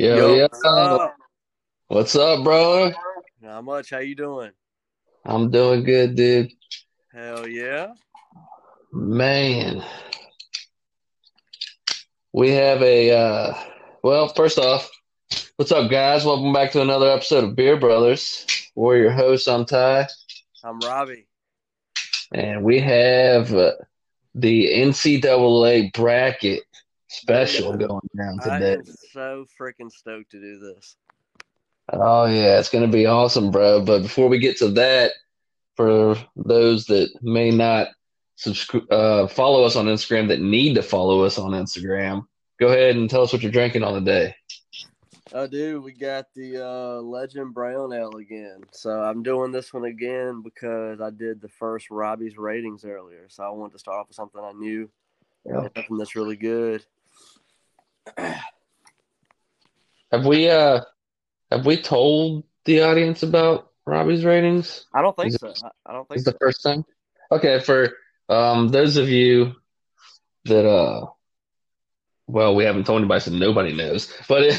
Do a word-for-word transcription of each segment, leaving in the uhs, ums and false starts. Yo, yo, yo. What's up? What's up, bro? Not much. How you doing? I'm doing good, dude. Hell yeah. Man. We have a uh, – well, first off, what's up, guys? Welcome back to another episode of Beer Brothers. We're your hosts. I'm Ty. I'm Robbie. And we have uh, the N C double A bracket special going down today. I am so freaking stoked to do this. Oh, yeah. It's going to be awesome, bro. But before we get to that, for those that may not subscribe, uh, follow us on Instagram, that need to follow us on Instagram, go ahead and tell us what you're drinking on the day. Oh, dude, we got the uh, Legend Brown Ale again. So I'm doing this one again because I did the first Robbie's ratings earlier. So I wanted to start off with something I knew, yep. something that's really good. Have we uh have we told the audience about Robbie's ratings? I don't think is so. It, I don't think it's so. The first time. Okay, for um those of you that uh well, we haven't told anybody, so nobody knows. But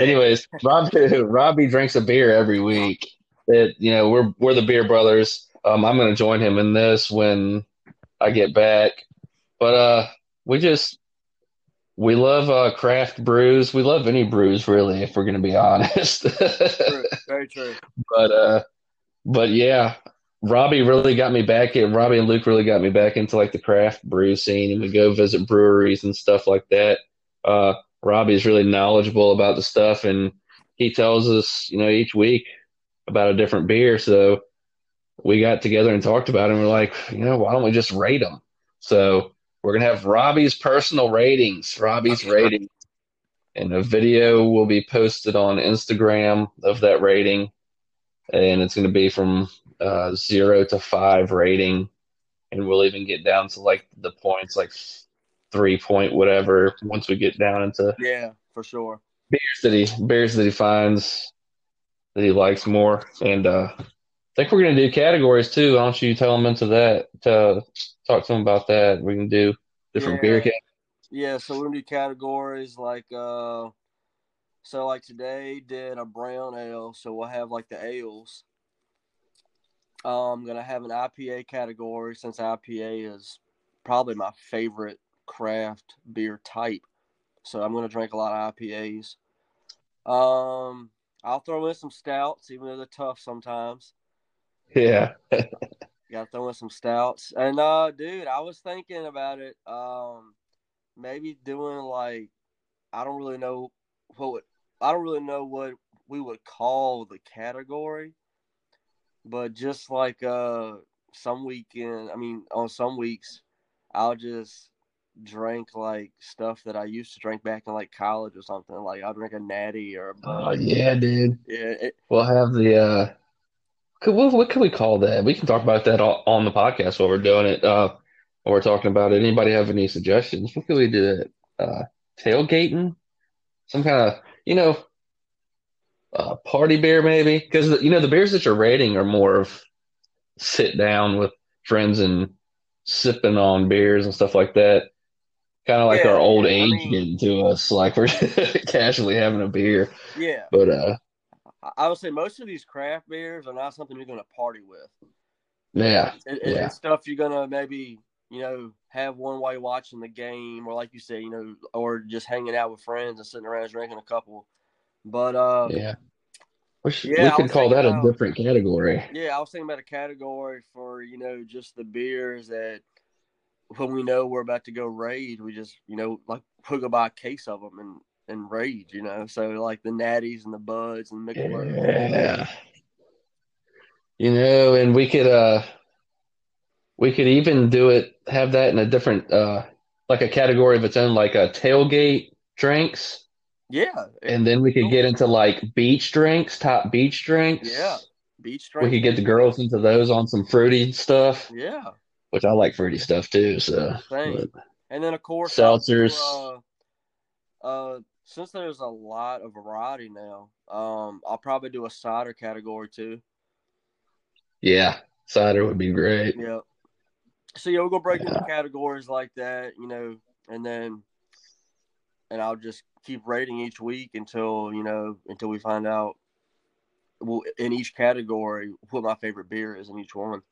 anyways, Robbie Robbie drinks a beer every week. It you know we're we're the Beer Brothers. Um, I'm going to join him in this when I get back. But uh, we just. We love uh, craft brews. We love any brews, really, if we're going to be honest. True. Very true. But, uh, but yeah, Robbie really got me back. In, Robbie and Luke really got me back into, like, the craft brew scene, and we go visit breweries and stuff like that. Uh, Robbie is really knowledgeable about the stuff, and he tells us, you know, each week about a different beer. So we got together and talked about it, and we're like, you know, why don't we just rate them? So we're going to have Robbie's personal ratings, Robbie's ratings, and a video will be posted on Instagram of that rating, and it's going to be from uh, zero to five rating, and we'll even get down to, like, the points, like three point whatever, once we get down into yeah, for sure. beers that he, beers that he finds that he likes more, and uh, I think we're going to do categories, too. Why don't you tell him into that, to talk to them about that. We can do different yeah. beer categories. Yeah, so we're going to do categories like, uh, so like today did a brown ale, so we'll have like the ales. Uh, I'm going to have an I P A category since I P A is probably my favorite craft beer type. So I'm going to drink a lot of I P As. Um, I'll throw in some stouts, even though they're tough sometimes. Yeah. Got to throw in some stouts. And, uh, dude, I was thinking about it, um, maybe doing, like, I don't really know what would, I don't really know what we would call the category, but just, like, uh, some weekend, I mean, on some weeks, I'll just drink, like, stuff that I used to drink back in, like, college or something. Like, I'll drink a natty or a bud. Oh, yeah, dude. Yeah. It, we'll have the, uh. What, what can we call that? We can talk about that all, on the podcast while we're doing it. Uh, while we're talking about it. Anybody have any suggestions? What can we do? Uh, tailgating? Some kind of, you know, uh, party beer maybe? Because, you know, the beers that you're rating are more of sit down with friends and sipping on beers and stuff like that. Kind of like yeah, our old yeah, age I mean, getting to us. Like we're casually having a beer. Yeah. But, uh. I would say most of these craft beers are not something you're going to party with. Yeah. It, it, yeah. It's stuff you're going to maybe, you know, have one while you're watching the game or like you said, you know, or just hanging out with friends and sitting around drinking a couple. But, uh, yeah. We, should, yeah, we could call that about, a different category. Yeah. I was thinking about a category for, you know, just the beers that when we know we're about to go raid, we just, you know, like we'll go buy a case of them and, and rage, you know, so like the natties and the buds and the Michelob. Yeah. You know, and we could, uh, we could even do it, have that in a different, uh, like a category of its own, like a tailgate drinks. Yeah. And then we could get into like beach drinks, top beach drinks. Yeah. Beach drinks. We could get the girls into those on some fruity stuff. Yeah. Which I like fruity stuff too. So, but, and then of course, seltzers. Also, uh, uh, since there's a lot of variety now, um, I'll probably do a cider category too. Yeah, cider would be great. Yeah. So, yeah, we're going to break yeah. into categories like that, you know, and then and I'll just keep rating each week until, you know, until we find out, well, in each category, what my favorite beer is in each one.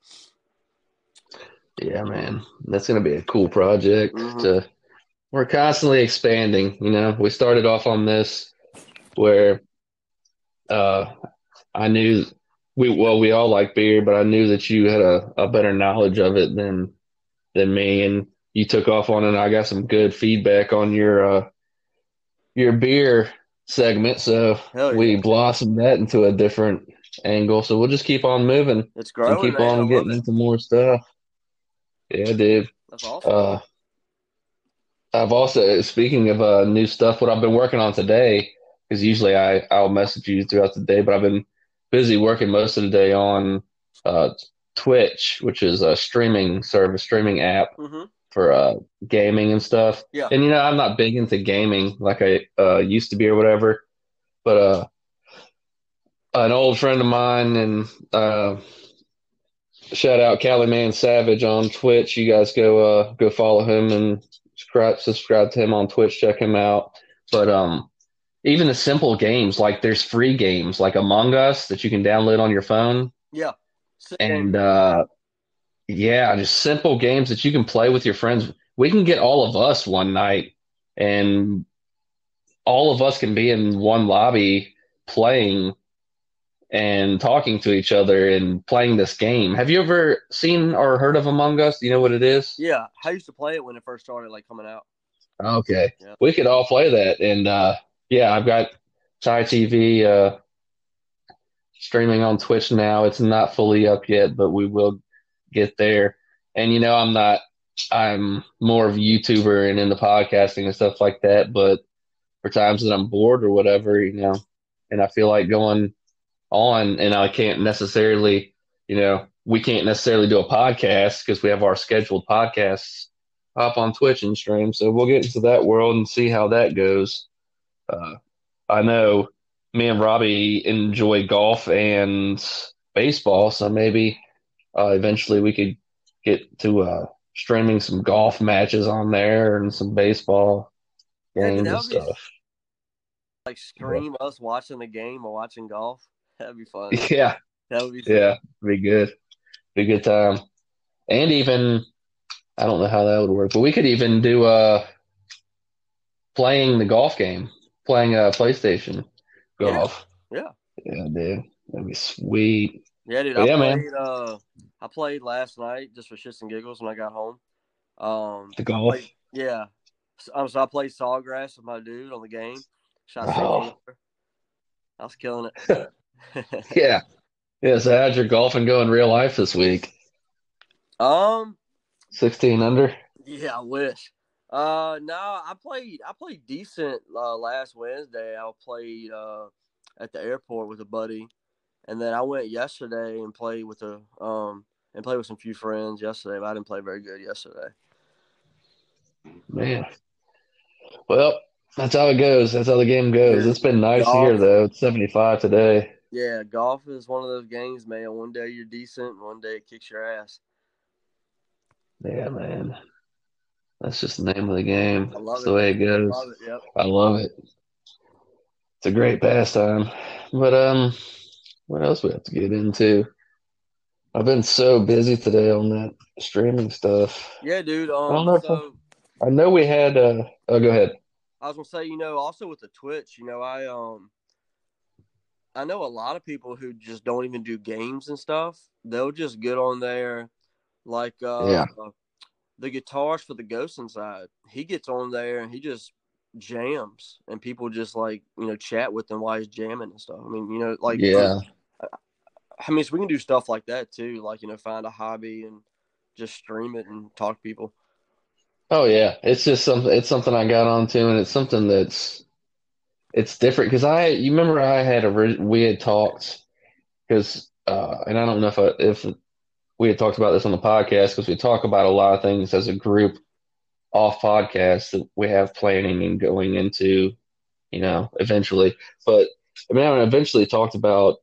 Yeah, man, that's going to be a cool project. Mm-hmm. To, we're constantly expanding. You know, we started off on this where uh, I knew we well we all like beer, but I knew that you had a, a better knowledge of it than than me, and you took off on it. And I got some good feedback on your uh, your beer segment, so yeah. we blossomed that into a different angle. So we'll just keep on moving. It's growing. And keep man. on getting into more stuff. Yeah, dude. That's awesome. Uh, I've also, speaking of uh, new stuff, what I've been working on today, because usually I, I'll message you throughout the day, but I've been busy working most of the day on uh, Twitch, which is a streaming service, streaming app mm-hmm. for uh, gaming and stuff. Yeah. And, you know, I'm not big into gaming like I uh, used to be or whatever, but uh, an old friend of mine and uh, – shout out Cali Man Savage on Twitch. You guys go uh, go follow him and subscribe, subscribe to him on Twitch. Check him out. But um, even the simple games, like there's free games like Among Us that you can download on your phone. Yeah. And uh, yeah, just simple games that you can play with your friends. We can get all of us one night and all of us can be in one lobby playing and talking to each other and playing this game. Have you ever seen or heard of Among Us? Do you know what it is? Yeah. I used to play it when it first started, like, coming out. Okay. Yeah. We could all play that. And, uh, yeah, I've got Chai T V uh, streaming on Twitch now. It's not fully up yet, but we will get there. And, you know, I'm not – I'm more of a YouTuber and into podcasting and stuff like that, but for times that I'm bored or whatever, you know, and I feel like going – on and I can't necessarily, you know, we can't necessarily do a podcast because we have our scheduled podcasts up on Twitch and stream. So we'll get into that world and see how that goes. Uh, I know me and Robbie enjoy golf and baseball, so maybe uh, eventually we could get to uh, streaming some golf matches on there and some baseball games yeah, and stuff. Just, like stream yeah. us watching the game or watching golf. That'd be fun. Yeah. That would be fun. Yeah, it'd be good. Be a good time. And even, I don't know how that would work, but we could even do uh, playing the golf game, playing uh, PlayStation golf. Yeah. Yeah, yeah dude. That'd be sweet. Yeah, dude. I, yeah, played, man. Uh, I played last night just for shits and giggles when I got home. Um, the golf? Played, yeah. So, um, so I played Sawgrass with my dude on the game. Shot oh. I was killing it. yeah. Yeah, so how'd your golfing go in real life this week? Um sixteen under? Yeah, I wish. Uh no, I played I played decent uh, last Wednesday. I played uh at the airport with a buddy. And then I went yesterday and played with a um and played with some few friends yesterday, but I didn't play very good yesterday. Man. Well, that's how it goes. That's how the game goes. It's been nice golf. Here, though. It's seventy-five today. Yeah, golf is one of those games, man. One day you're decent, one day it kicks your ass. Yeah, man. That's just the name of the game. I love That's it. the way it goes. I love it, yep. I love it. It's a great pastime. But um, what else we have to get into? I've been so busy today on that streaming stuff. Yeah, dude. Um, I, don't know so... I, I know we had uh, – oh, go ahead. I was going to say, you know, also with the Twitch, you know, I um, I know a lot of people who just don't even do games and stuff. They'll just get on there, like uh, yeah. uh, the guitarist for the Ghost Inside. He gets on there and he just jams, and people just, like, you know, chat with him while he's jamming and stuff. I mean, you know, like, yeah. I, I mean, so we can do stuff like that, too. Like, you know, find a hobby and just stream it and talk to people. Oh yeah, it's just something. It's something I got onto, and it's something that's it's different because I. You remember I had a we had talked because, uh, and I don't know if I, if we had talked about this on the podcast because we talk about a lot of things as a group off podcast that we have planning and going into, you know, eventually. But I mean, I eventually talked about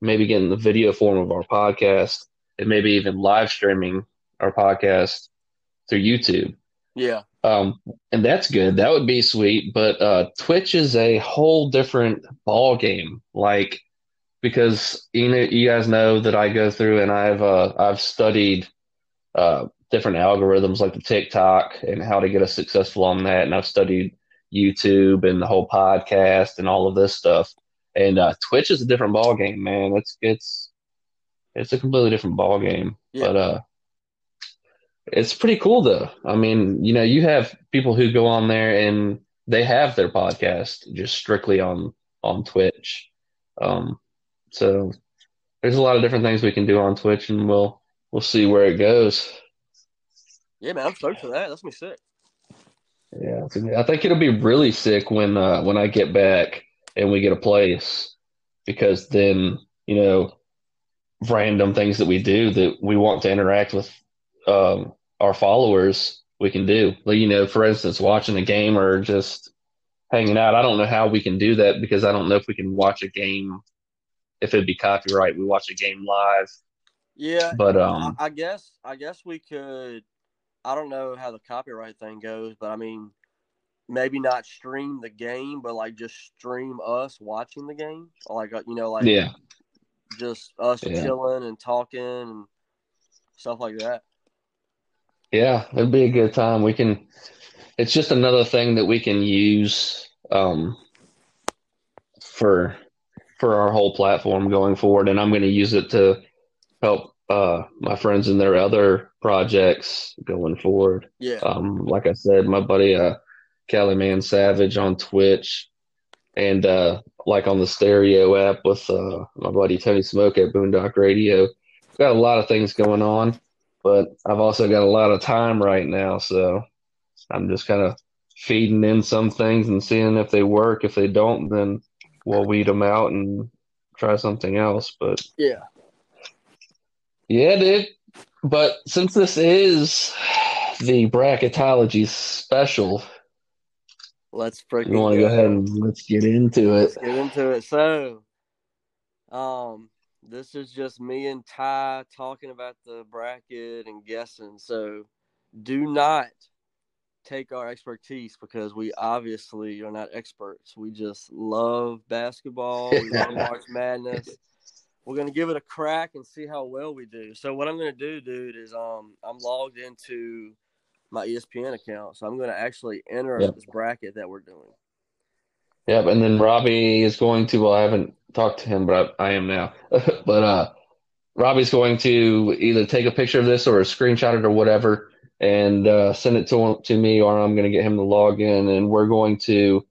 maybe getting the video form of our podcast and maybe even live streaming our podcast through YouTube. Yeah, Um, and that's good. That would be sweet. But uh, Twitch is a whole different ball game. Like, because you know, you guys know that I go through and I've uh, I've studied uh, different algorithms like the TikTok and how to get us successful on that. And I've studied YouTube and the whole podcast and all of this stuff. And uh, Twitch is a different ball game, man. It's it's it's a completely different ball game. Yeah. But uh, it's pretty cool, though. I mean, you know, you have people who go on there and they have their podcast just strictly on on Twitch. Um, so there's a lot of different things we can do on Twitch, and we'll we'll see where it goes. Yeah, man, I'm stoked for that. That's gonna be sick. Yeah, I think it'll be really sick when uh, when I get back and we get a place, because then, you know, random things that we do that we want to interact with um, our followers, we can do. Like, you know, for instance, watching a game or just hanging out. I don't know how we can do that, because I don't know if we can watch a game, if it'd be copyright. We watch a game live. Yeah, but um, I guess I guess we could. I don't know how the copyright thing goes, but I mean, maybe not stream the game, but like just stream us watching the game, or like, you know, like yeah, just us yeah. chilling and talking and stuff like that. Yeah, it'd be a good time. We can. It's just another thing that we can use um, for for our whole platform going forward, and I'm going to use it to help Uh, my friends and their other projects going forward. Yeah. Um, like I said, my buddy uh, Caliman Savage on Twitch, and uh, like on the Stereo app with uh, my buddy Tony Smoke at Boondock Radio. Got a lot of things going on, but I've also got a lot of time right now, so I'm just kind of feeding in some things and seeing if they work. If they don't, then we'll weed them out and try something else. But yeah. Yeah, dude. But since this is the bracketology special, let's freaking you want to go ahead and let's get into it. Let's get into it. So, um, this is just me and Ty talking about the bracket and guessing. So, do not take our expertise, because we obviously are not experts. We just love basketball. We love March Madness. We're going to give it a crack and see how well we do. So what I'm going to do, dude, is um I'm logged into my E S P N account. So I'm going to actually enter yep. this bracket that we're doing. Yep, and then Robbie is going to – well, I haven't talked to him, but I, I am now. but uh, Robbie's going to either take a picture of this or a screenshot it or whatever and uh, send it to to me, or I'm going to get him to log in, and we're going to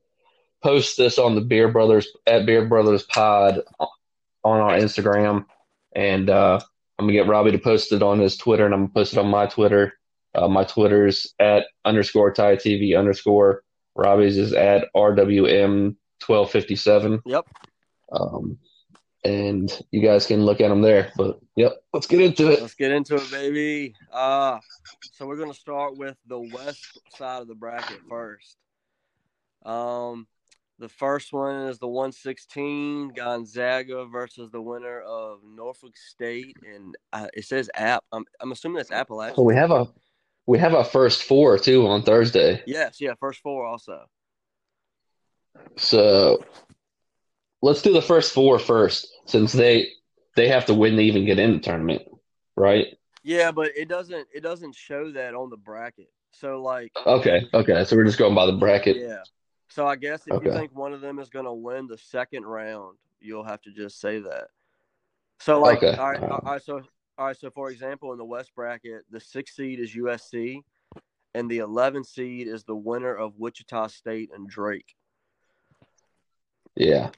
post this on the Beer Brothers – at Beer Brothers Pod – on our Instagram, and uh, I'm going to get Robbie to post it on his Twitter, and I'm going to post it on my Twitter. Uh, my Twitter's at underscore T I T V underscore. Robbie's is at R W M twelve fifty-seven. Yep. Um, and you guys can look at them there. But, yep, let's get into it. Let's get into it, baby. Uh, so we're going to start with the west side of the bracket first. Um. The first one is the one sixteen, Gonzaga versus the winner of Norfolk State, and uh, it says App. I'm I'm assuming that's Appalachian. So we have a we have our first four too on Thursday. Yes, yeah, first four also. So let's do the first four first, since they they have to win to even get in the tournament, right? Yeah, but it doesn't it doesn't show that on the bracket. So like okay, okay, so we're just going by the bracket. Yeah. So I guess if okay. you think one of them is going to win the second round, you'll have to just say that. So like, okay. all, right, all right, so all right, so for example, in the West bracket, the sixth seed is U S C, and the eleventh seed is the winner of Wichita State and Drake. Yeah.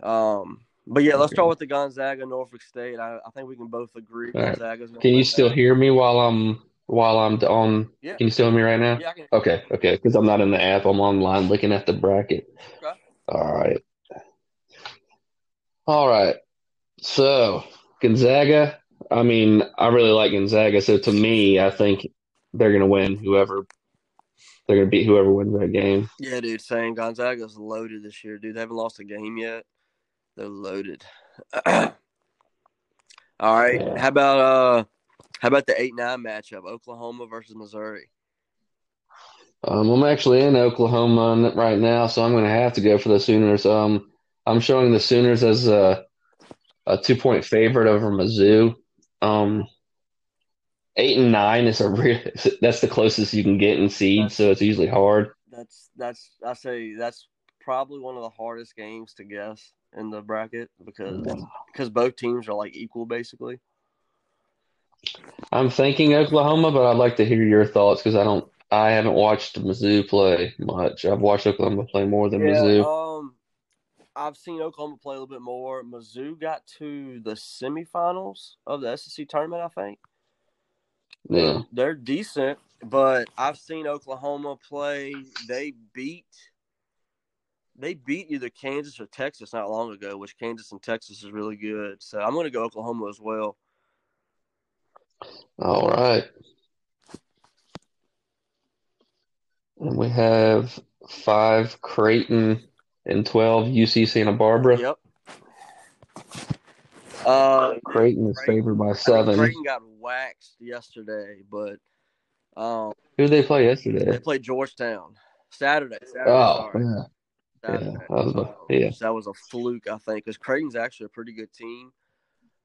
Um. But yeah, let's start with the Gonzaga Norfolk State. I, I think we can both agree. All Gonzaga's right. Can you still that. hear me while I'm? While I'm on, yeah. Can you still hear me right now? Yeah, I can. Okay, okay, because I'm not in the app. I'm online looking at the bracket. Okay. All right. All right. So, Gonzaga, I mean, I really like Gonzaga. So, to me, I think they're going to win whoever – they're going to beat whoever wins that game. Yeah, dude, same. Gonzaga's loaded this year, dude. They haven't lost a game yet. They're loaded. All right. Yeah. How about – uh? How about the eight nine matchup, Oklahoma versus Missouri? Um, I'm actually in Oklahoma right now, so I'm going to have to go for the Sooners. Um, I'm showing the Sooners as a, a two-point favorite over Mizzou. Um, eight and nine is a real, that's the closest you can get in seed, so it's usually hard. That's that's I say that's probably one of the hardest games to guess in the bracket because because both teams are like equal basically. I'm thinking Oklahoma, but I'd like to hear your thoughts because I don't. I haven't watched Mizzou play much. I've watched Oklahoma play more than yeah, Mizzou. Um, I've seen Oklahoma play a little bit more. Mizzou got to the semifinals of the S E C tournament, I think. Yeah, they're decent, but I've seen Oklahoma play. They beat, they beat either Kansas or Texas not long ago, which Kansas and Texas is really good. So I'm going to go Oklahoma as well. All right. And we have five Creighton and twelve U C Santa Barbara. Yep. Uh, Creighton is Creighton, favored by seven. Creighton got waxed yesterday, but um, who did they play yesterday? They played Georgetown Saturday. Saturday oh, sorry. yeah. Saturday. Yeah, that was a, yeah. That was a fluke, I think, because Creighton's actually a pretty good team.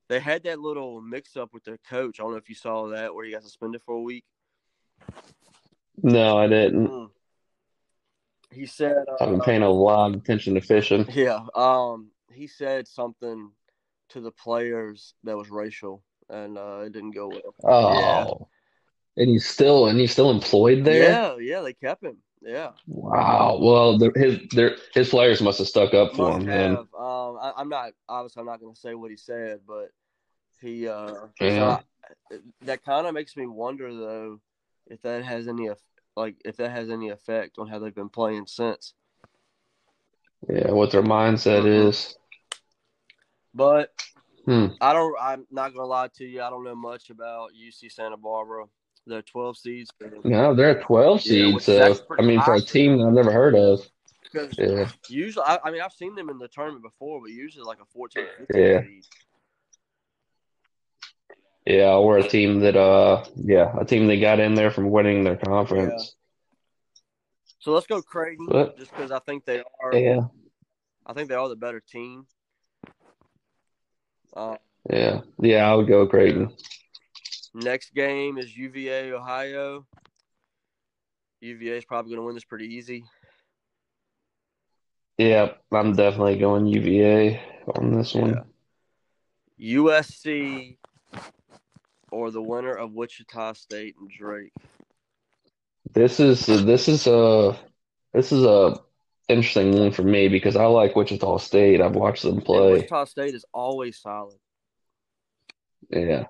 They had that little mix-up with their coach. I don't know if you saw that, where he got suspended for a week. No, I didn't. He said uh, – I've been paying a lot of attention to fishing. Yeah. Um, he said something to the players that was racial, and uh, it didn't go well. Oh. Yeah. And he's still and he's still employed there? Yeah, yeah, they kept him. Yeah. Wow. Well, the, his their, his players must have stuck up for must him. Have. Um, I, I'm not – obviously, I'm not going to say what he said, but he uh, – yeah. That kind of makes me wonder, though, if that has any like if that has any effect on how they've been playing since. Yeah, what their mindset is. But hmm. I don't I'm not gonna lie to you, I don't know much about U C Santa Barbara. They're twelve seeds. No, they're a twelve seed, yeah, so I mean for a team that I've never heard of. Yeah. Usually I, I mean I've seen them in the tournament before, but usually like a fourteen yeah. seed. Yeah, we're a team that, uh, yeah, a team that got in there from winning their conference. Yeah. So let's go Creighton, what? just because I think they are. Yeah. I think they are the better team. Uh, yeah, yeah, I would go Creighton. Next game is U V A, Ohio. U V A is probably going to win this pretty easy. Yeah, I'm definitely going U V A on this yeah. one. U S C. Or the winner of Wichita State and Drake. This is this is a this is a interesting one for me because I like Wichita State. I've watched them play. And Wichita State is always solid. Yeah,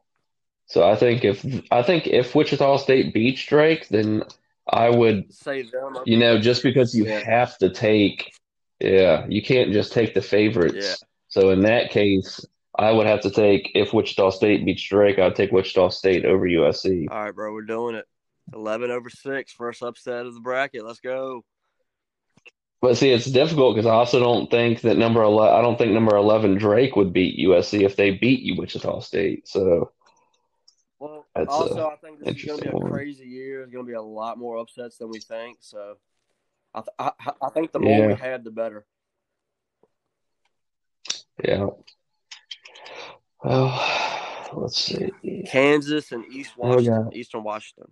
so I think if I think if Wichita State beats Drake, then I would say them. You know, just because you yeah. have to take, yeah, you can't just take the favorites. Yeah. So in that case. I would have to take, if Wichita State beats Drake, I'd take Wichita State over U S C. All right, bro, we're doing it. eleven over six, first upset of the bracket. Let's go. But, see, it's difficult because I also don't think that number eleven, I don't think number eleven Drake would beat U S C if they beat you Wichita State. So, well, also, I think this is going to be a crazy year. There's going to be a lot more upsets than we think. So, I, th- I, I think the more yeah. we have, the better. Yeah. Oh, let's see. Kansas and East Washington, oh, yeah. Eastern Washington.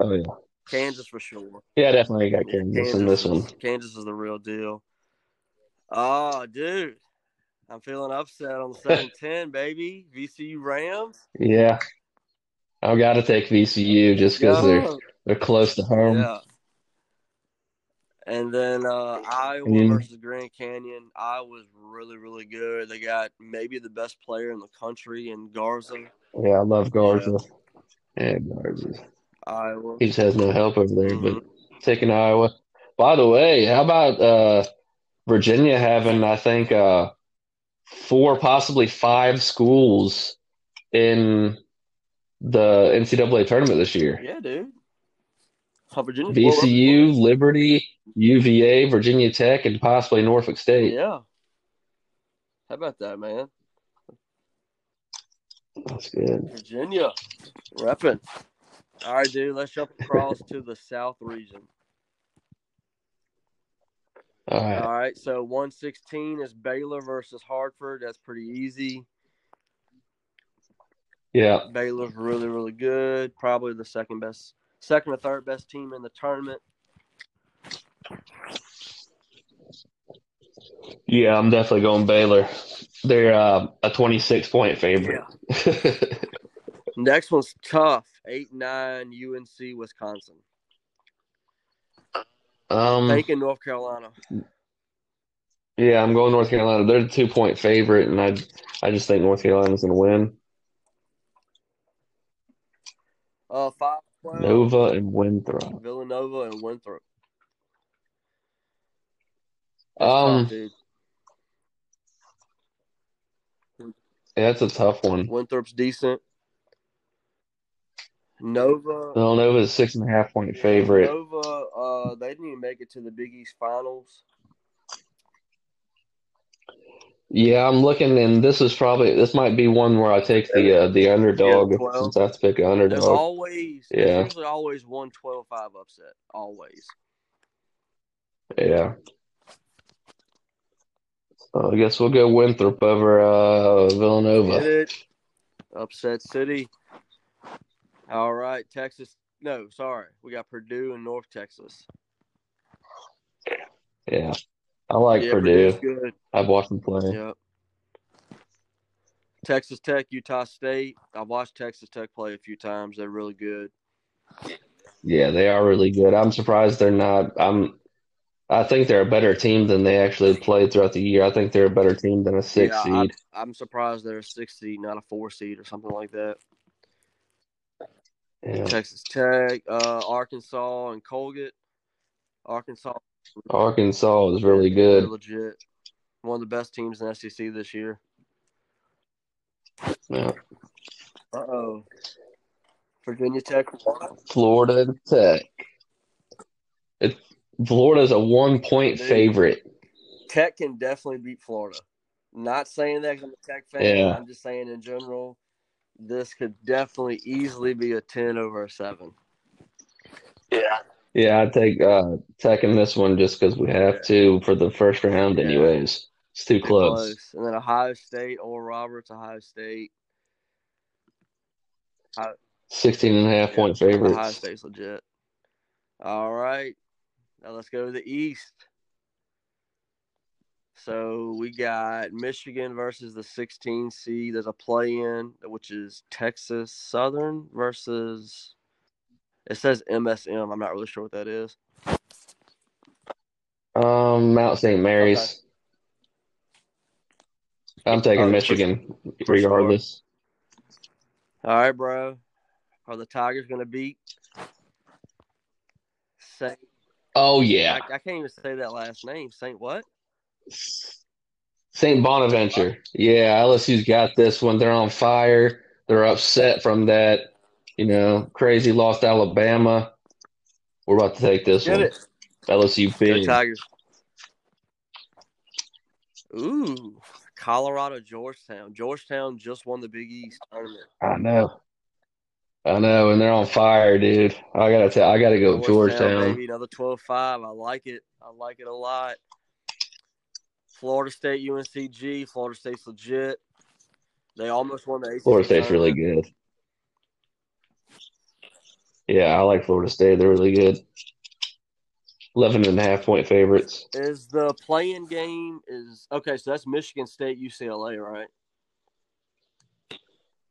Oh, yeah. Kansas for sure. Yeah, definitely got Kansas, Kansas in this one. Kansas is the real deal. Oh, dude. I'm feeling upset on the seven ten, baby. V C U Rams. Yeah. I've got to take V C U just because they're, they're close to home. Yeah. And then uh, Iowa mm. versus Grand Canyon. Iowa's really, really good. They got maybe the best player in the country in Garza. Yeah, I love Garza. Yeah, yeah Garza. Iowa. He just has no help over there, mm-hmm. but taking Iowa. By the way, how about uh, Virginia having, I think, uh, four, possibly five schools in the N C double A tournament this year? Yeah, dude. Virginia, V C U, Liberty, U V A, Virginia Tech, and possibly Norfolk State. Yeah. How about that, man? That's good. Virginia, repping. All right, dude, let's jump across to the South region. All right. All right. So one sixteen is Baylor versus Hartford. That's pretty easy. Yeah. Baylor's really, really good. Probably the second best, second or third best team in the tournament. Yeah, I'm definitely going Baylor. They're uh, a twenty-six point favorite. Yeah. Next one's tough. eight nine U N C Wisconsin. Um, I think in North Carolina. Yeah, I'm going North Carolina. They're the two-point favorite, and I I just think North Carolina's going to win. Uh, five. Nova and Winthrop. Villanova and Winthrop. That's um, tough, dude. Yeah, that's a tough one. Winthrop's decent. Nova. No, Nova's a six and a half point favorite. Nova, uh, they didn't even make it to the Big East finals. Yeah, I'm looking, and this is probably this might be one where I take the uh, the underdog yeah, since I have to pick an underdog. There's always, yeah, there's usually always one twelve five upset, always. Yeah. So I guess we'll go Winthrop over uh, Villanova. Get it. Upset City. All right, Texas. No, sorry. We got Purdue and North Texas. Yeah. I like yeah, Purdue. Good. I've watched them play. Yep. Texas Tech, Utah State. I've watched Texas Tech play a few times. They're really good. Yeah, they are really good. I'm surprised they're not. I'm. I think they're a better team than they actually played throughout the year. I think they're a better team than a six yeah, seed. I, I'm surprised they're a six seed, not a four seed or something like that. Yeah. Texas Tech, uh, Arkansas, and Colgate. Arkansas. Arkansas is really good. They're legit. One of the best teams in S E C this year. Yeah. Uh-oh. Virginia Tech. Florida Tech. It, Florida's a one-point favorite. Tech can definitely beat Florida. Not saying that because I'm a Tech fan. Yeah. I'm just saying in general, this could definitely easily be a ten over a seven. Yeah. Yeah, I'd take uh, Tech in this one just because we have to for the first round anyways. It's too close. close. And then Ohio State or Roberts, Ohio State. I, sixteen and a half yeah, point favorites. Ohio State's legit. All right. Now let's go to the East. So we got Michigan versus the sixteen seed. There's a play-in, which is Texas Southern versus – it says M S M. I'm not really sure what that is. Um, Mount Saint Mary's. Okay. I'm taking oh, Michigan for, regardless. For sure. All right, bro. Are the Tigers going to beat Saint – Oh, yeah. I, I can't even say that last name. Saint what? Saint Bonaventure. Yeah, L S U's got this one. They're on fire. They're upset from that, you know, crazy lost Alabama. We're about to take this Get one. It. L S U big. Tigers. Ooh, Colorado, Georgetown. Georgetown just won the Big East tournament. I know. I know, and they're on fire, dude. I gotta tell, I gotta go Georgetown. Georgetown. Maybe another twelve five. I like it. I like it a lot. Florida State, U N C G. Florida State's legit. They almost won the A C C. Florida State's tournament. Really good. Yeah, I like Florida State. They're really good. Eleven and a half point favorites. Is the play-in game is okay? So that's Michigan State, U C L A, right?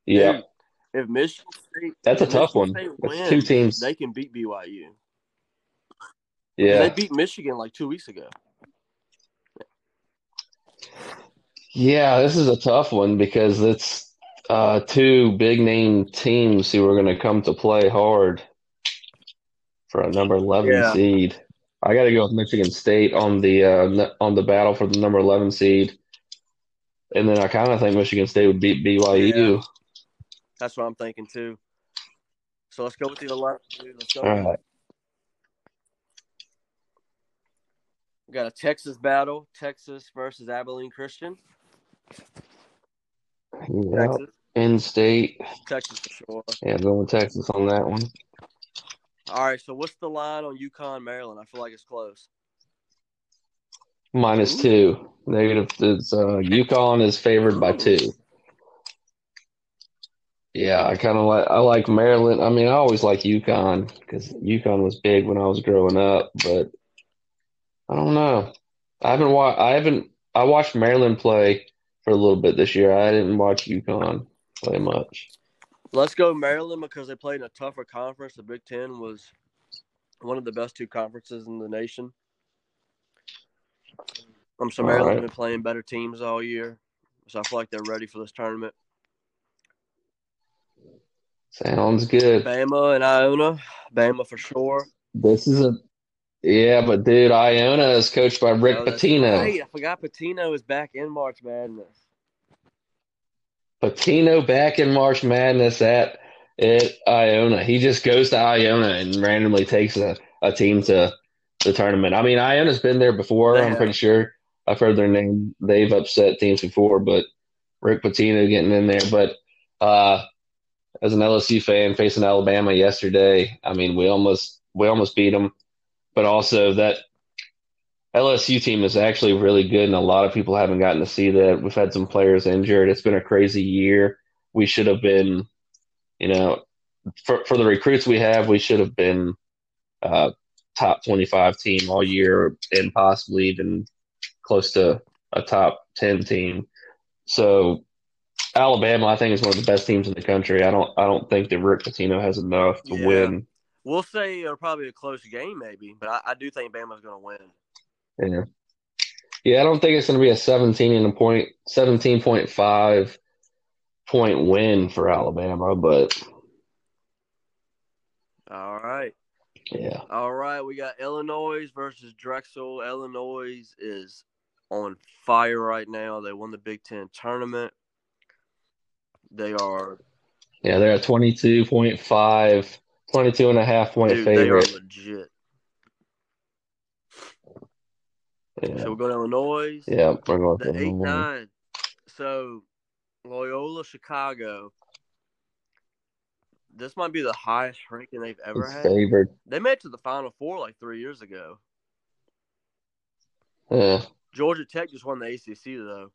Yeah. Dude. If Michigan State, that's a tough one. That's two teams. They can beat B Y U. Yeah, they beat Michigan like two weeks ago. Yeah, this is a tough one because it's uh, two big name teams who are going to come to play hard for a number eleven yeah. seed. I got to go with Michigan State on the uh, on the battle for the number eleven seed, and then I kind of think Michigan State would beat B Y U. Yeah. That's what I'm thinking, too. So let's go with the eleven. Let's go. All right. We got a Texas battle. Texas versus Abilene Christian. Yep. Texas. In-state. Texas for sure. Yeah, going with Texas on that one. All right, so what's the line on UConn, Maryland? I feel like it's close. Minus two. Negative is uh, UConn is favored by two. Yeah, I kind of like I like Maryland. I mean, I always like UConn because UConn was big when I was growing up. But I don't know. I haven't watched. I haven't. I watched Maryland play for a little bit this year. I didn't watch UConn play much. Let's go Maryland because they played in a tougher conference. The Big Ten was one of the best two conferences in the nation. Um, so Maryland's right. been playing better teams all year, so I feel like they're ready for this tournament. Sounds good. Bama and Iona, Bama for sure. This is a yeah, but dude, Iona is coached by Rick oh, Pitino. Right. I forgot Pitino is back in March Madness. Pitino back in March Madness at at Iona. He just goes to Iona and randomly takes a, a team to the tournament. I mean, Iona's been there before. They I'm have. pretty sure I've heard their name. They've upset teams before, but Rick Pitino getting in there. But uh, as an L S U fan facing Alabama yesterday, I mean, we almost we almost beat them. But also that L S U team is actually really good, and a lot of people haven't gotten to see that. We've had some players injured. It's been a crazy year. We should have been, you know, for for the recruits we have, we should have been uh, top twenty-five team all year and possibly even close to a top ten team. So Alabama, I think, is one of the best teams in the country. I don't I don't think that Rick Pitino has enough to yeah. win. We'll say it'll probably be a close game maybe, but I, I do think Bama's going to win. Yeah, yeah. I don't think it's going to be a seventeen and a point, seventeen point five point win for Alabama, but all right, yeah, all right. We got Illinois versus Drexel. Illinois is on fire right now. They won the Big Ten tournament. They are, yeah, they're at twenty two point five, twenty two and a half point Dude, favorite. They are legit. Yeah. So we're going to Illinois. Yeah, we're going to the eight nine. So Loyola Chicago. This might be the highest ranking they've ever it's had. Favored. They made it to the Final Four like three years ago. Yeah. Georgia Tech just won the A C C though.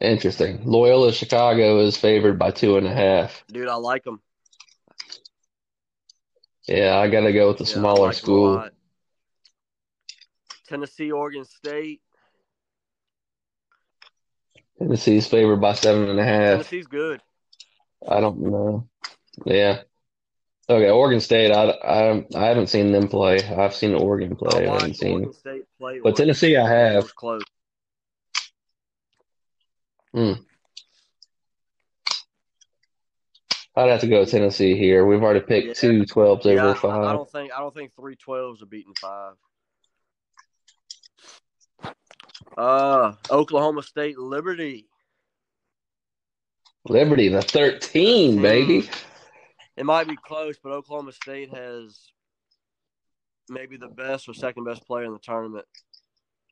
Interesting. Loyola Chicago is favored by two and a half. Dude, I like them. Yeah, I got to go with the yeah, smaller I like school. Them a lot. Tennessee, Oregon State. Tennessee's favored by seven and a half. Tennessee's good. I don't know. Yeah. Okay, Oregon State. I, I, I haven't seen them play. I've seen Oregon play. I, I haven't seen. Oregon State play. But Oregon Tennessee, State I have. Close. Hmm. I'd have to go Tennessee here. We've already picked yeah. two twelves yeah, over I, five. I don't think. I don't think three twelves are beating five. Uh, Oklahoma State Liberty. Liberty, the thirteen, baby. It might be close, but Oklahoma State has maybe the best or second best player in the tournament.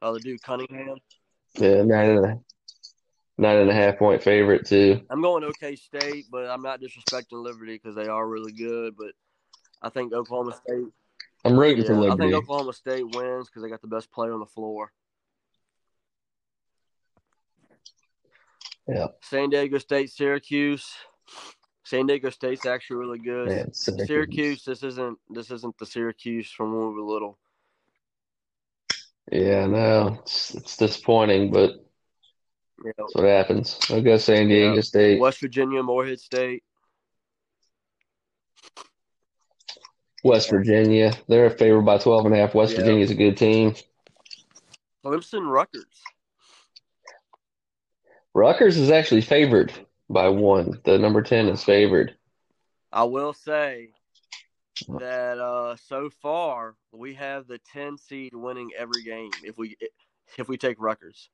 Oh, uh, the dude Cunningham. Yeah, nine and a, nine and a half point favorite, too. I'm going OK State, but I'm not disrespecting Liberty because they are really good. But I think Oklahoma State – I'm rooting yeah, for Liberty. I think Oklahoma State wins because they got the best player on the floor. Yeah. San Diego State, Syracuse. San Diego State's actually really good. Man, Syracuse. Syracuse, this isn't this isn't the Syracuse from when we were little. Yeah, no, it's, it's disappointing, but yeah. that's what happens. I guess San Diego yeah. State, West Virginia, Morehead State, West Virginia. They're favored by twelve and a half. West yeah. Virginia's a good team. Clemson, Rutgers. Rutgers is actually favored by one. The number ten is favored. I will say that uh, so far we have the ten seed winning every game if we if we take Rutgers.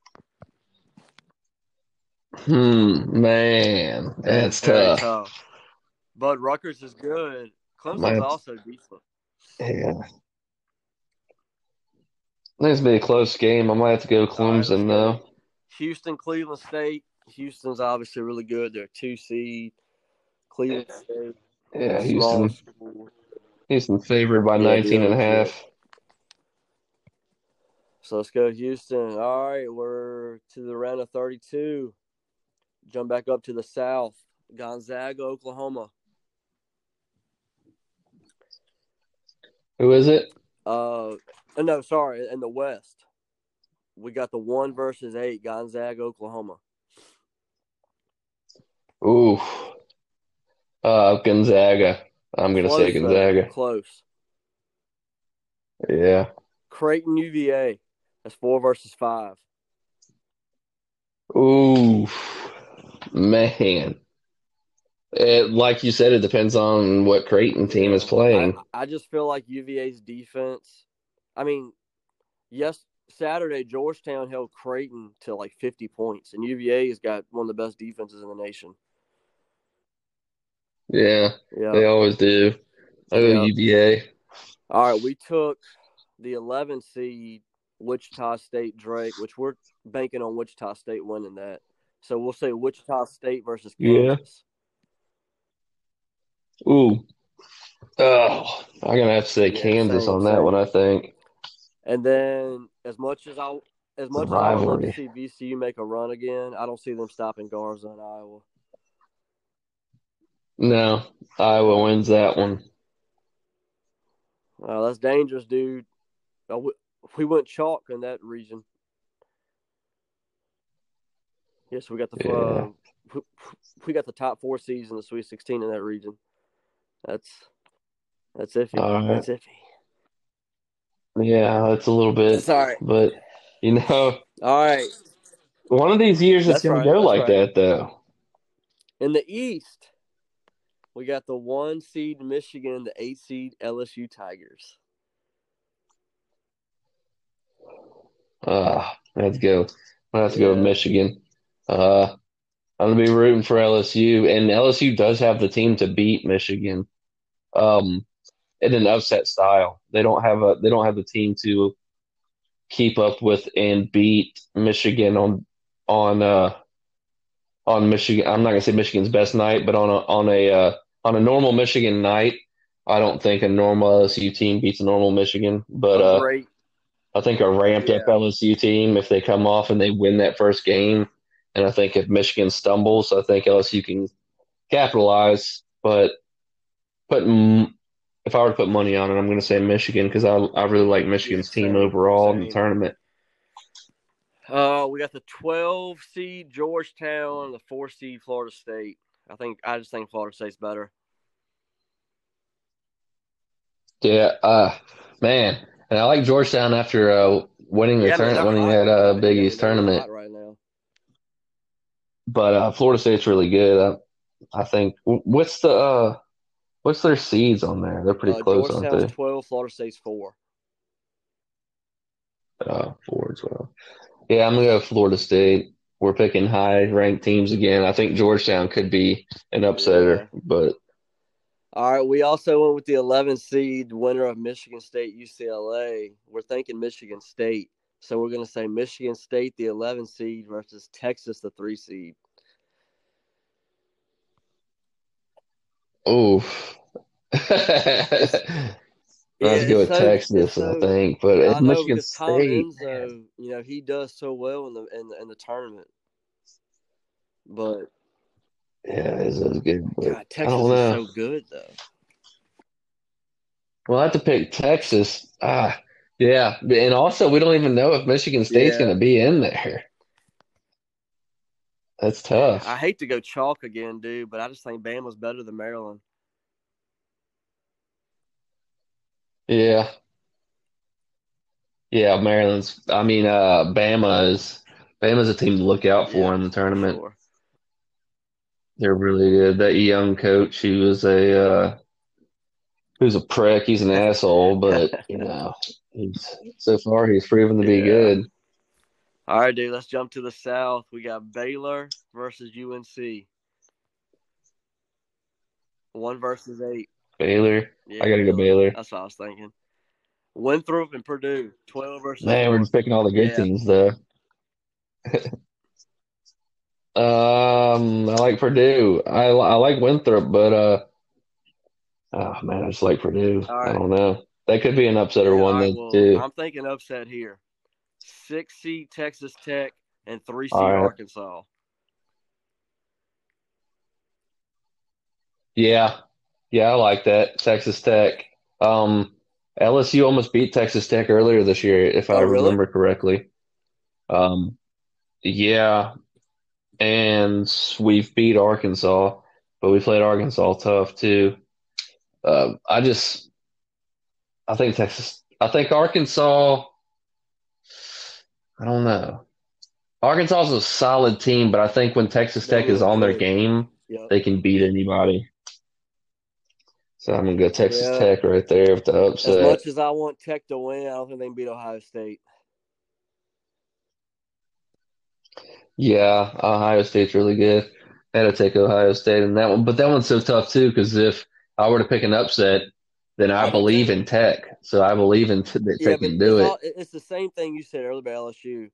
Hmm, man, that's, that's tough. tough. But Rutgers is good. Clemson's also decent. Yeah, this will be a close game. I might have to go Clemson though. Houston, Cleveland State. Houston's obviously really good. They're a two seed. Cleveland State. Yeah, Houston. Houston favored by yeah, nineteen yeah, and a half. So let's go Houston. All right, we're to the round of thirty-two. Jump back up to the South. Gonzaga, Oklahoma. Who is it? Uh, no, sorry, in the West. We got the one versus eight, Gonzaga, Oklahoma. Ooh. Uh, Gonzaga. I'm going to say Gonzaga. Though. Close. Yeah. Creighton, U V A. That's four versus five. Ooh, man. It, like you said, it depends on what Creighton team is playing. I, I just feel like U V A's defense. I mean, yes, Saturday, Georgetown held Creighton to like fifty points, and U V A has got one of the best defenses in the nation. Yeah, yeah. They always do. I go yeah. U V A. All right, we took the eleven seed, Wichita State, Drake, which we're banking on Wichita State winning that. So we'll say Wichita State versus Kansas. Yeah. Ooh. Oh, I'm going to have to say yeah, Kansas same, on that same. one, I think. And then as much as I as much as I want to see V C U make a run again, I don't see them stopping Garza in Iowa. No, Iowa wins that one. Oh, that's dangerous, dude. We went chalk in that region. Yes, we got the yeah. uh, we, we got the top four seeds in the Sweet sixteen in that region. That's that's iffy. Right. That's iffy. Yeah, that's a little bit. Sorry, but you know, all right. One of these years, that's it's gonna right, go like right. that, though. In the East. We got the one seed Michigan, the eight seed L S U Tigers. Ah, uh, let's go. I have to yeah. go with Michigan. Uh, I'm gonna be rooting for L S U, and L S U does have the team to beat Michigan, um, in an upset style. They don't have a they don't have the team to keep up with and beat Michigan on on uh, on Michigan. I'm not gonna say Michigan's best night, but on a on a uh, on a normal Michigan night, I don't think a normal L S U team beats a normal Michigan. But uh, right. I think a ramped yeah. up L S U team, if they come off and they win that first game, and I think if Michigan stumbles, I think L S U can capitalize. But put if I were to put money on it, I'm going to say Michigan because I I really like Michigan's team overall in the tournament. Uh, we got the twelve seed Georgetown and the four seed Florida State. I think I just think Florida State's better. Yeah, uh, man, and I like Georgetown after uh, winning the yeah, tournament, winning that uh, Big East tournament right now. But uh, Florida State's really good. I, I think. What's the uh, what's their seeds on there? They're pretty uh, close, aren't they? Georgetown's twelve, Florida State's four. Uh, four as well. Yeah, I'm going to go Florida State. We're picking high-ranked teams again. I think Georgetown could be an upsetter. Yeah. But all right, we also went with the eleven seed winner of Michigan State, U C L A. We're thinking Michigan State. So we're going to say Michigan State, the eleven seed, versus Texas, the three seed. Oh. Yeah, Let's go with so, Texas, so, I think, but I know, Michigan State. Enzo, you know, he does so well in the in the, in the tournament, but yeah, it's, it's good. But God, Texas I don't know. is so good though. Well, I have to pick Texas. Ah, yeah, and also we don't even know if Michigan State's yeah. going to be in there. That's tough. I hate to go chalk again, dude, but I just think Bama's better than Maryland. Yeah. Yeah, Maryland's – I mean, uh, Bama is – Bama's a team to look out for yeah, in the tournament. Sure. They're really good. That young coach, he was a uh, – who's a prick. He's an asshole, but, you know, he's, so far he's proven to be yeah. good. All right, dude, let's jump to the South. We got Baylor versus U N C. One versus eight. Baylor. Yeah, I got to go Baylor. That's what I was thinking. Winthrop and Purdue, twelve versus Man, four. We're just picking all the good yeah. teams, though. um, I like Purdue. I, I like Winthrop, but, uh, oh, man, I just like Purdue. Right. I don't know. That could be an upset or yeah, one, right, well, too. I'm thinking upset here. six seed Texas Tech, and three seed right. Arkansas. Yeah. Yeah, I like that. Texas Tech. Um, L S U almost beat Texas Tech earlier this year, if oh, I really? remember correctly. Um, yeah. And we've beat Arkansas, but we played Arkansas tough too. Uh, I just – I think Texas – I think Arkansas – I don't know. Arkansas is a solid team, but I think when Texas Tech is on their game, yep. they can beat anybody. So I'm going to go Texas yeah. Tech right there with the upset. As much as I want Tech to win, I don't think they can beat Ohio State. Yeah, Ohio State's really good. I had to take Ohio State in that one. But that one's so tough too, because if I were to pick an upset, then I believe in Tech. So I believe in t- that yeah, Tech can do it. All, it's the same thing you said earlier about L S U.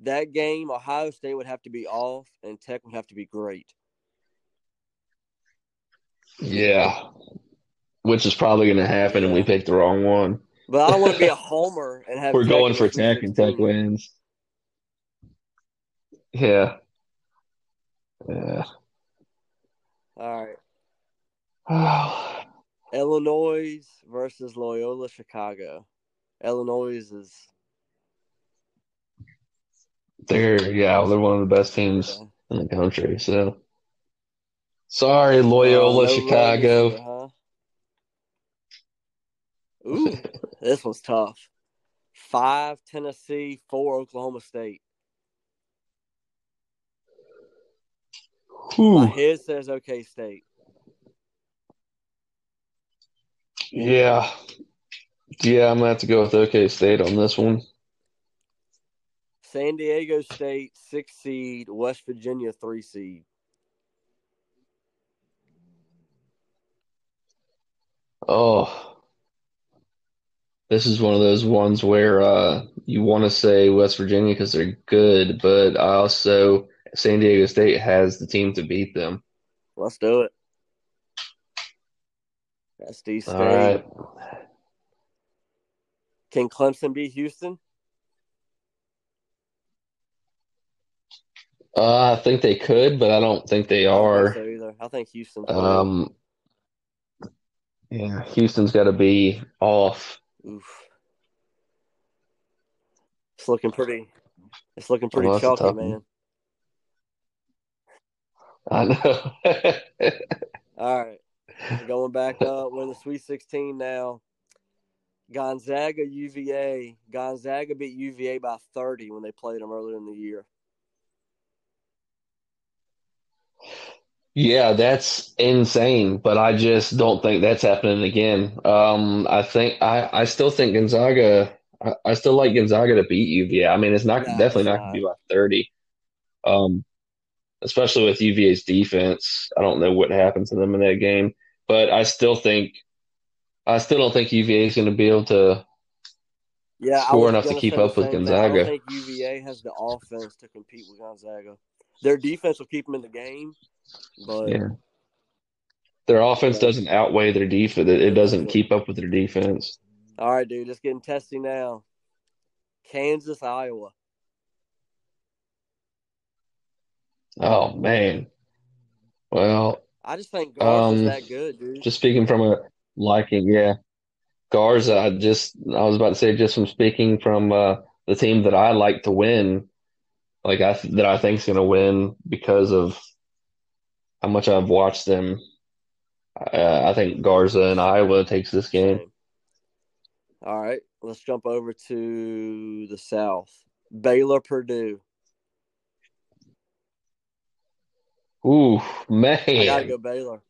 That game, Ohio State would have to be off, and Tech would have to be great. Yeah, which is probably going to happen, and we picked the wrong one. But I want to be a homer and have. We're Tech going for Tech, and Tech wins. Yeah. Yeah. All right. Illinois versus Loyola Chicago. Illinois is they're yeah they're one of the best teams in the country. So sorry, Loyola uh, Chicago. Loyola, huh? Ooh, this one's tough. Five Tennessee, four Oklahoma State. Ooh. My head says OK State. Yeah. Yeah, I'm going to have to go with OK State on this one. San Diego State, six seed. West Virginia, three seed. Oh. This is one of those ones where uh, you want to say West Virginia because they're good, but I also – San Diego State has the team to beat them. Let's do it. That's D-State. All right. Can Clemson beat Houston? Uh, I think they could, but I don't think they are. I don't think so either. I think Houston's Um, right. Yeah, Houston's got to be off. Oof. It's looking pretty. It's looking pretty oh, chalky, man. I know. All right, we're going back up. We're in the Sweet sixteen now. Gonzaga, U V A. Gonzaga beat U V A by thirty when they played them earlier in the year. Yeah, that's insane, but I just don't think that's happening again. Um, I think I, I still think Gonzaga. I, I still like Gonzaga to beat U V A. I mean, it's not yeah, definitely it's not going to be by thirty. Um. Especially with U V A's defense. I don't know what happened to them in that game. But I still think I still don't think U V A is going to be able to yeah, score enough to keep up with Gonzaga. Thing. I don't think U V A has the offense to compete with Gonzaga. Their defense will keep them in the game. But yeah. Their offense yeah. doesn't outweigh their defense. It doesn't keep up with their defense. All right, dude. It's getting testy now. Kansas, Iowa. Oh, man. Well, I just think Garza's um, that good, dude. Just speaking from a liking, yeah. Garza, I just – I was about to say just from speaking from uh, the team that I like to win, like I that I think is going to win because of how much I've watched them, uh, I think Garza and Iowa takes this game. All right. Let's jump over to the South. Baylor, Purdue. Ooh, man. I gotta go Baylor.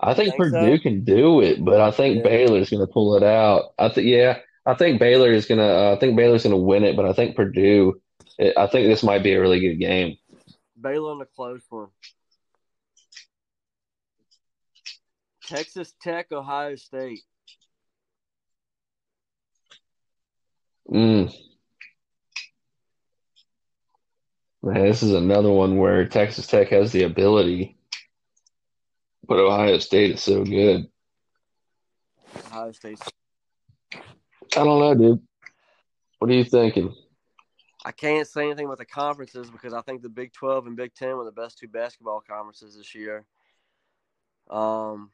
I think, think Purdue so? can do it, but I think yeah. Baylor's going to pull it out. I think, yeah, I think Baylor is going to. Uh, I think Baylor's going to win it, but I think Purdue. It, I think this might be a really good game. Baylor in a close one. Texas Tech, Ohio State. Mm. Man, this is another one where Texas Tech has the ability, but Ohio State is so good. Ohio State. I don't know, dude. What are you thinking? I can't say anything about the conferences because I think the Big twelve and Big ten were the best two basketball conferences this year. Um,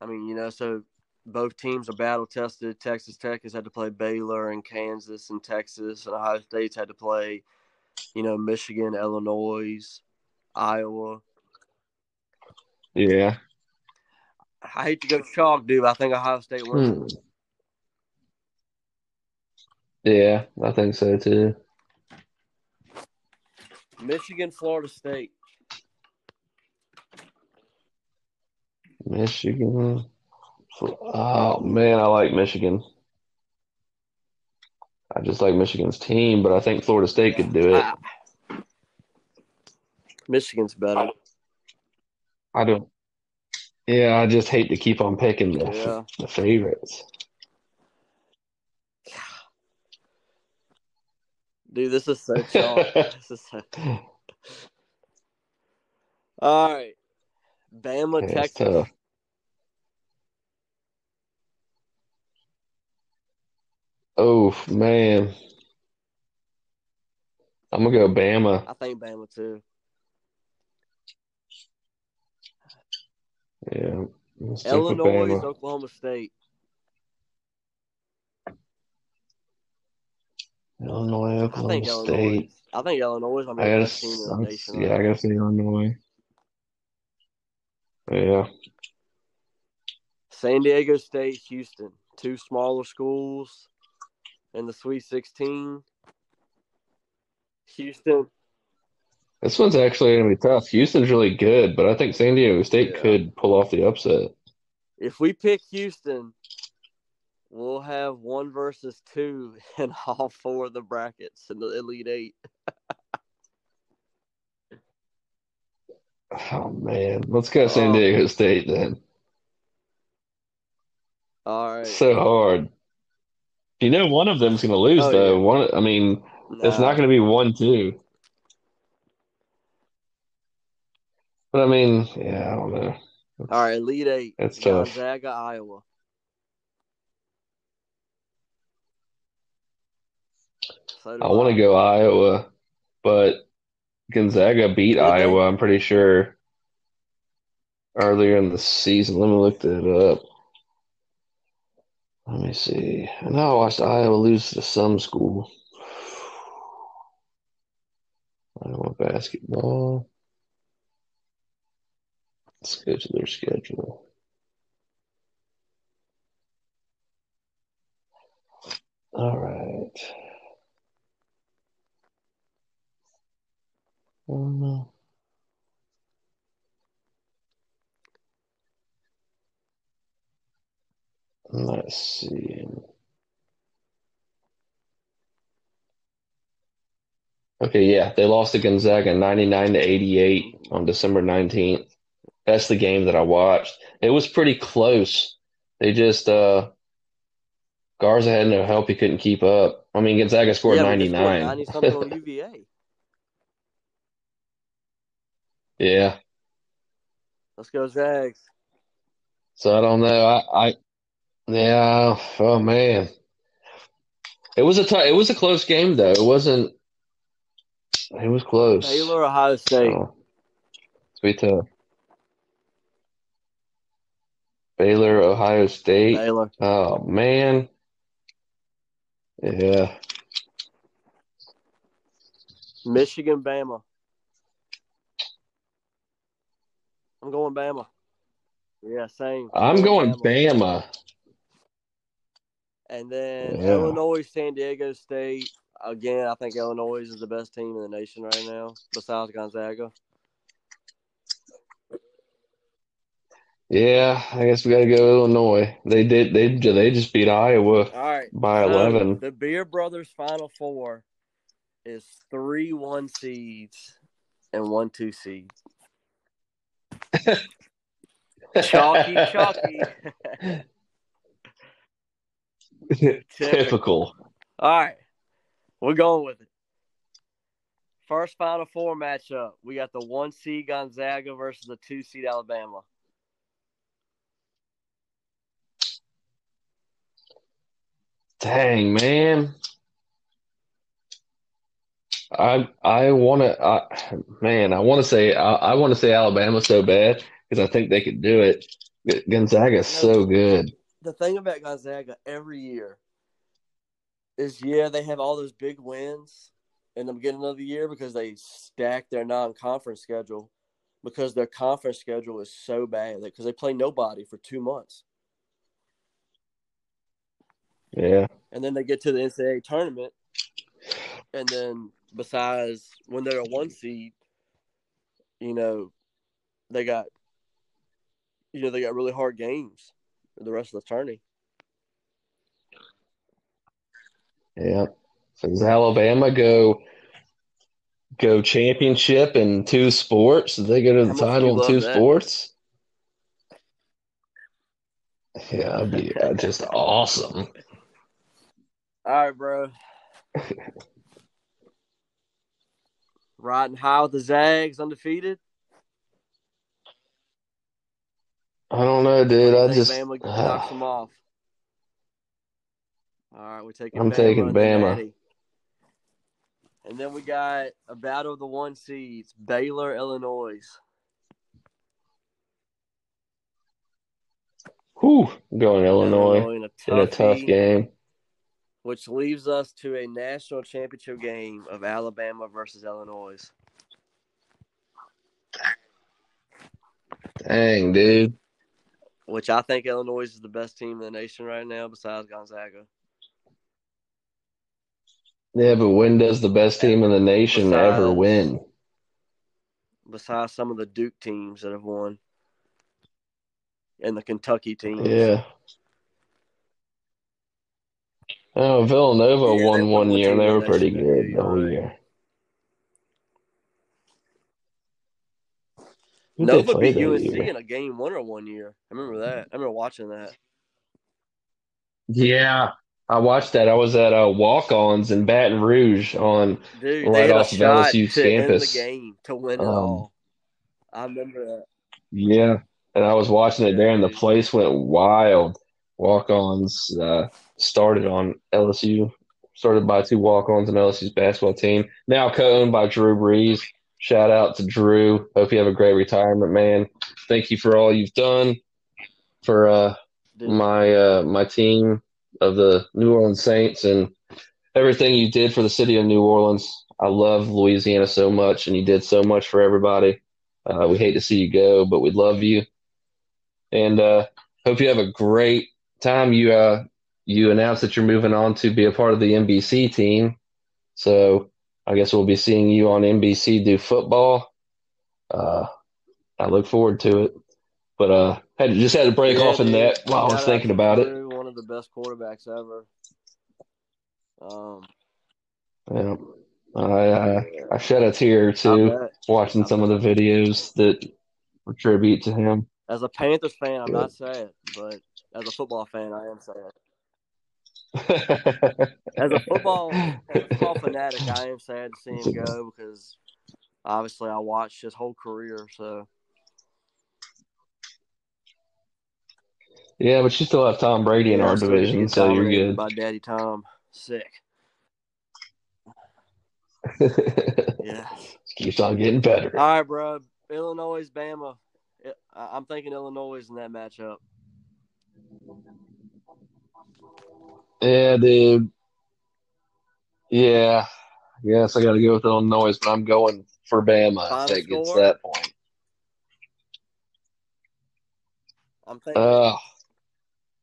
I mean, you know, so both teams are battle-tested. Texas Tech has had to play Baylor and Kansas and Texas, and Ohio State's had to play, you know, Michigan, Illinois, Iowa. Yeah. I hate to go chalk, dude, but I think Ohio State wins. Hmm. Yeah, I think so, too. Michigan, Florida State. Michigan. Oh, man, I like Michigan. I just like Michigan's team, but I think Florida State could do it. Ah. Michigan's better. I don't. Yeah, I just hate to keep on picking the, yeah. the favorites. Dude, this is so chalk. This is so... All right. Bama, yeah, Texas. Tough. Oh, man. I'm going to go Bama. I think Bama, too. Yeah. Illinois, Bama. Oklahoma State. Illinois, Oklahoma I think State. Illinois, I think Illinois is going to be the best team in the nation. Yeah, right? I got to say Illinois. Yeah. San Diego State, Houston. Two smaller schools in the Sweet sixteen. Houston. This one's actually going to be tough. Houston's really good, but I think San Diego State yeah. could pull off the upset. If we pick Houston, we'll have one versus two in all four of the brackets in the Elite Eight. Oh, man. Let's go San Diego State, then. All right. So hard. You know one of them's going to lose, oh, though. Yeah. One, I mean, no. It's not going to be one two. But, I mean, yeah, I don't know. It's, all right, Elite Eight. It's tough. Gonzaga, Iowa. I want to go Iowa, but Gonzaga beat Iowa, I'm pretty sure, earlier in the season. Let me look that up. Let me see. I know I watched Iowa lose to some school. Iowa basketball. Let's go to their schedule. All right. Oh, no. Let's see. Okay, yeah, they lost to Gonzaga ninety-nine to eighty-eight on December nineteenth. That's the game that I watched. It was pretty close. They just uh, Garza had no help. He couldn't keep up. I mean, Gonzaga scored yeah, ninety-nine. ninety something on U V A. Yeah. Let's go, Zags. So I don't know. I, I yeah. Oh man, it was a t- it was a close game though. It wasn't. It was close. Baylor, Ohio State. Oh. Sweet tough. Baylor, Ohio State. Baylor. Oh man. Yeah. Michigan, Bama. I'm going Bama. Yeah, same. I'm, I'm going, going Bama. Bama. And then yeah. Illinois, San Diego State. Again, I think Illinois is the best team in the nation right now, besides Gonzaga. Yeah, I guess we got to go Illinois. They did. They they just beat Iowa All right. by so eleven. The Beer Brothers' Final Four is three one seeds and one two seeds. Chalky, chalky. Typical. All right. We're going with it. First Final Four matchup. We got the one seed Gonzaga versus the two seed Alabama. Dang, man. I I want to, man, I want to say I, I want to say Alabama so bad because I think they could do it. Gonzaga is so good. The thing about Gonzaga every year is, yeah, they have all those big wins in the beginning of the year because they stack their non-conference schedule, because their conference schedule is so bad because they play nobody for two months. Yeah. And then they get to the N C double A tournament, and then besides when they're a one seed, you know, they got you know, they got really hard games the rest of the tourney. Yeah. So does Alabama go go championship in two sports? Did they go to the title in two that? sports? Yeah, that'd be just awesome. All right, bro. Riding high with the Zags, undefeated. I don't know, dude. I, I just Bama uh, knocks them off. All right, we're taking. I'm Bama taking Bama. And then we got a battle of the one seeds: Baylor, Illinois. Whew, going Illinois, Illinois in, a tough in a tough game. game. Which leaves us to a national championship game of Alabama versus Illinois. Dang, dude. Which I think Illinois is the best team in the nation right now besides Gonzaga. Yeah, but when does the best team in the nation besides, ever win? Besides some of the Duke teams that have won. And the Kentucky teams. Yeah. Oh, Villanova yeah, won one year, and they were pretty good the whole year. Nova beat U S C in a game winner one year. I remember that. I remember watching that. Yeah, I watched that. I was at uh, walk-ons in Baton Rouge on Dude, right off of L S U campus. End the game to win um, it all. I remember that. Yeah, and I was watching it there, and the place went wild. Walk-ons uh, started on L S U, started by two walk-ons on L S U's basketball team. Now co-owned by Drew Brees. Shout out to Drew. Hope you have a great retirement, man. Thank you for all you've done for uh, my uh, my team of the New Orleans Saints and everything you did for the city of New Orleans. I love Louisiana so much, and you did so much for everybody. Uh, we hate to see you go, but we love you. And uh, hope you have a great time. You uh, you announced that you're moving on to be a part of the N B C team, so I guess we'll be seeing you on N B C do football. Uh, I look forward to it, but uh, had to, just had to break yeah, off in dude, that while I was thinking about it. One of the best quarterbacks ever. Um, yeah, I, I I shed a tear too watching some of the videos that attribute to him. As a Panthers fan, I'm Good. not sad, but as a football fan, I am sad. as a football as a football fanatic, I am sad to see him go because obviously I watched his whole career. So yeah, but you still have Tom Brady in yeah, our division, so you're good. By Daddy Tom, sick. yeah, keeps on getting better. All right, bro. Illinois, Bama. I'm thinking Illinois in that matchup. Yeah, dude. Yeah. Yes, I got to go with Illinois, but I'm going for Bama. Final if it gets that point. I'm thinking. Uh,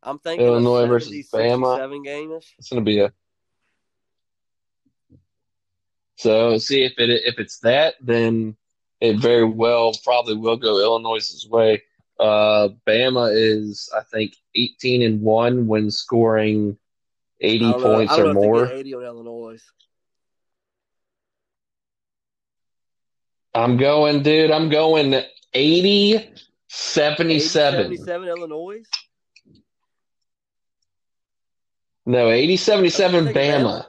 I'm thinking Illinois versus Bama. Seven game-ish. It's going to be a. So see if it if it's that, then it very well probably will go Illinois' way. Uh, Bama is I think eighteen and one when scoring eighty know, points or more. eighty on Illinois. I'm going, dude. I'm going eighty, seventy-seven. eighty, seventy-seven Illinois? No, eighty, seventy-seven Bama. Bama.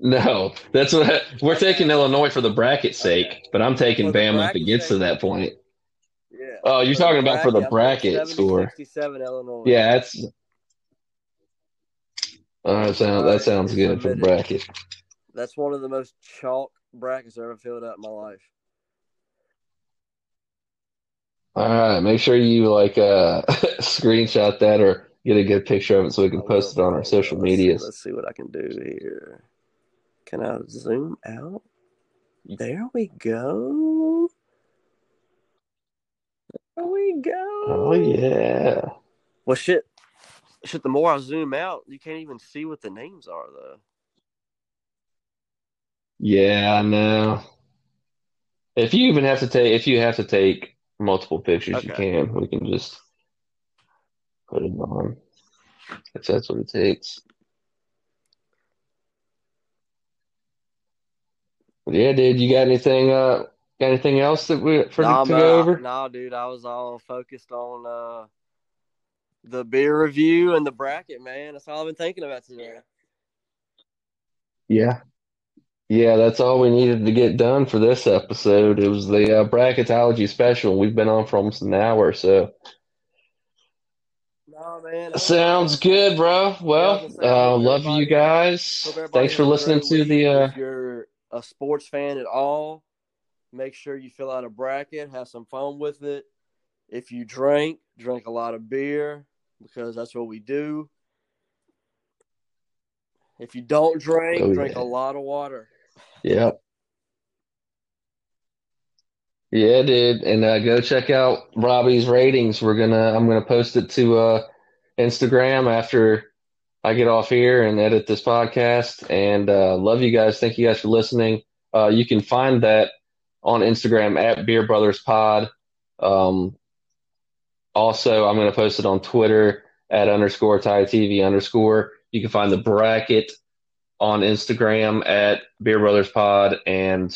No, that's what I, we're okay. taking Illinois for the bracket's sake, okay. but I'm taking Bama if it gets to that point. Yeah. Oh, you're for talking about bracket, for the bracket score. sixty-seven Illinois. Yeah, that's All right, sound, that sounds good for bracket. That's one of the most chalk brackets I've ever filled out in my life. All right, make sure you like uh, screenshot that or get a good picture of it so we can post it on our social medias. Let's see what I can do here. Can I zoom out? There we go. There we go. Oh, yeah. Well, shit. Shit, the more I zoom out, you can't even see what the names are, though. Yeah, I know. If you even have to take, if you have to take multiple pictures, okay. You can. We can just put it on if that's what it takes. But yeah, dude, you got anything? Uh, got anything else that we for nah, to man, go over? No, nah, dude, I was all focused on. Uh... The beer review and the bracket, man. That's all I've been thinking about today. Yeah. Yeah, that's all we needed to get done for this episode. It was the uh, bracketology special. We've been on for almost an hour, so. No, man. Sounds good, bro. Well, yeah, uh, love you guys. Thanks for listening to the. Uh... If you're a sports fan at all, make sure you fill out a bracket, have some fun with it. If you drink, drink a lot of beer because that's what we do. If you don't drink, oh, drink yeah. a lot of water. Yep. Yeah, dude, and uh, go check out Robbie's ratings. We're gonna, I'm gonna post it to uh, Instagram after I get off here and edit this podcast. And uh, love you guys. Thank you guys for listening. Uh, you can find that on Instagram at Beer Brothers Pod. Um, Also, I'm going to post it on Twitter at underscore T I T V underscore. You can find the bracket on Instagram at Beer Brothers Pod and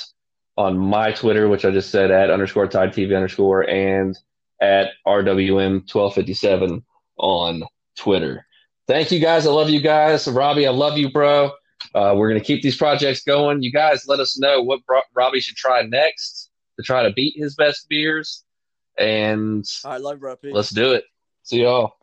on my Twitter, which I just said at underscore T I T V underscore and at R W M twelve fifty-seven on Twitter. Thank you guys. I love you guys. Robbie, I love you, bro. Uh, we're going to keep these projects going. You guys let us know what bro- Robbie should try next to try to beat his best beers. And all right, love, bro, let's do it. See y'all.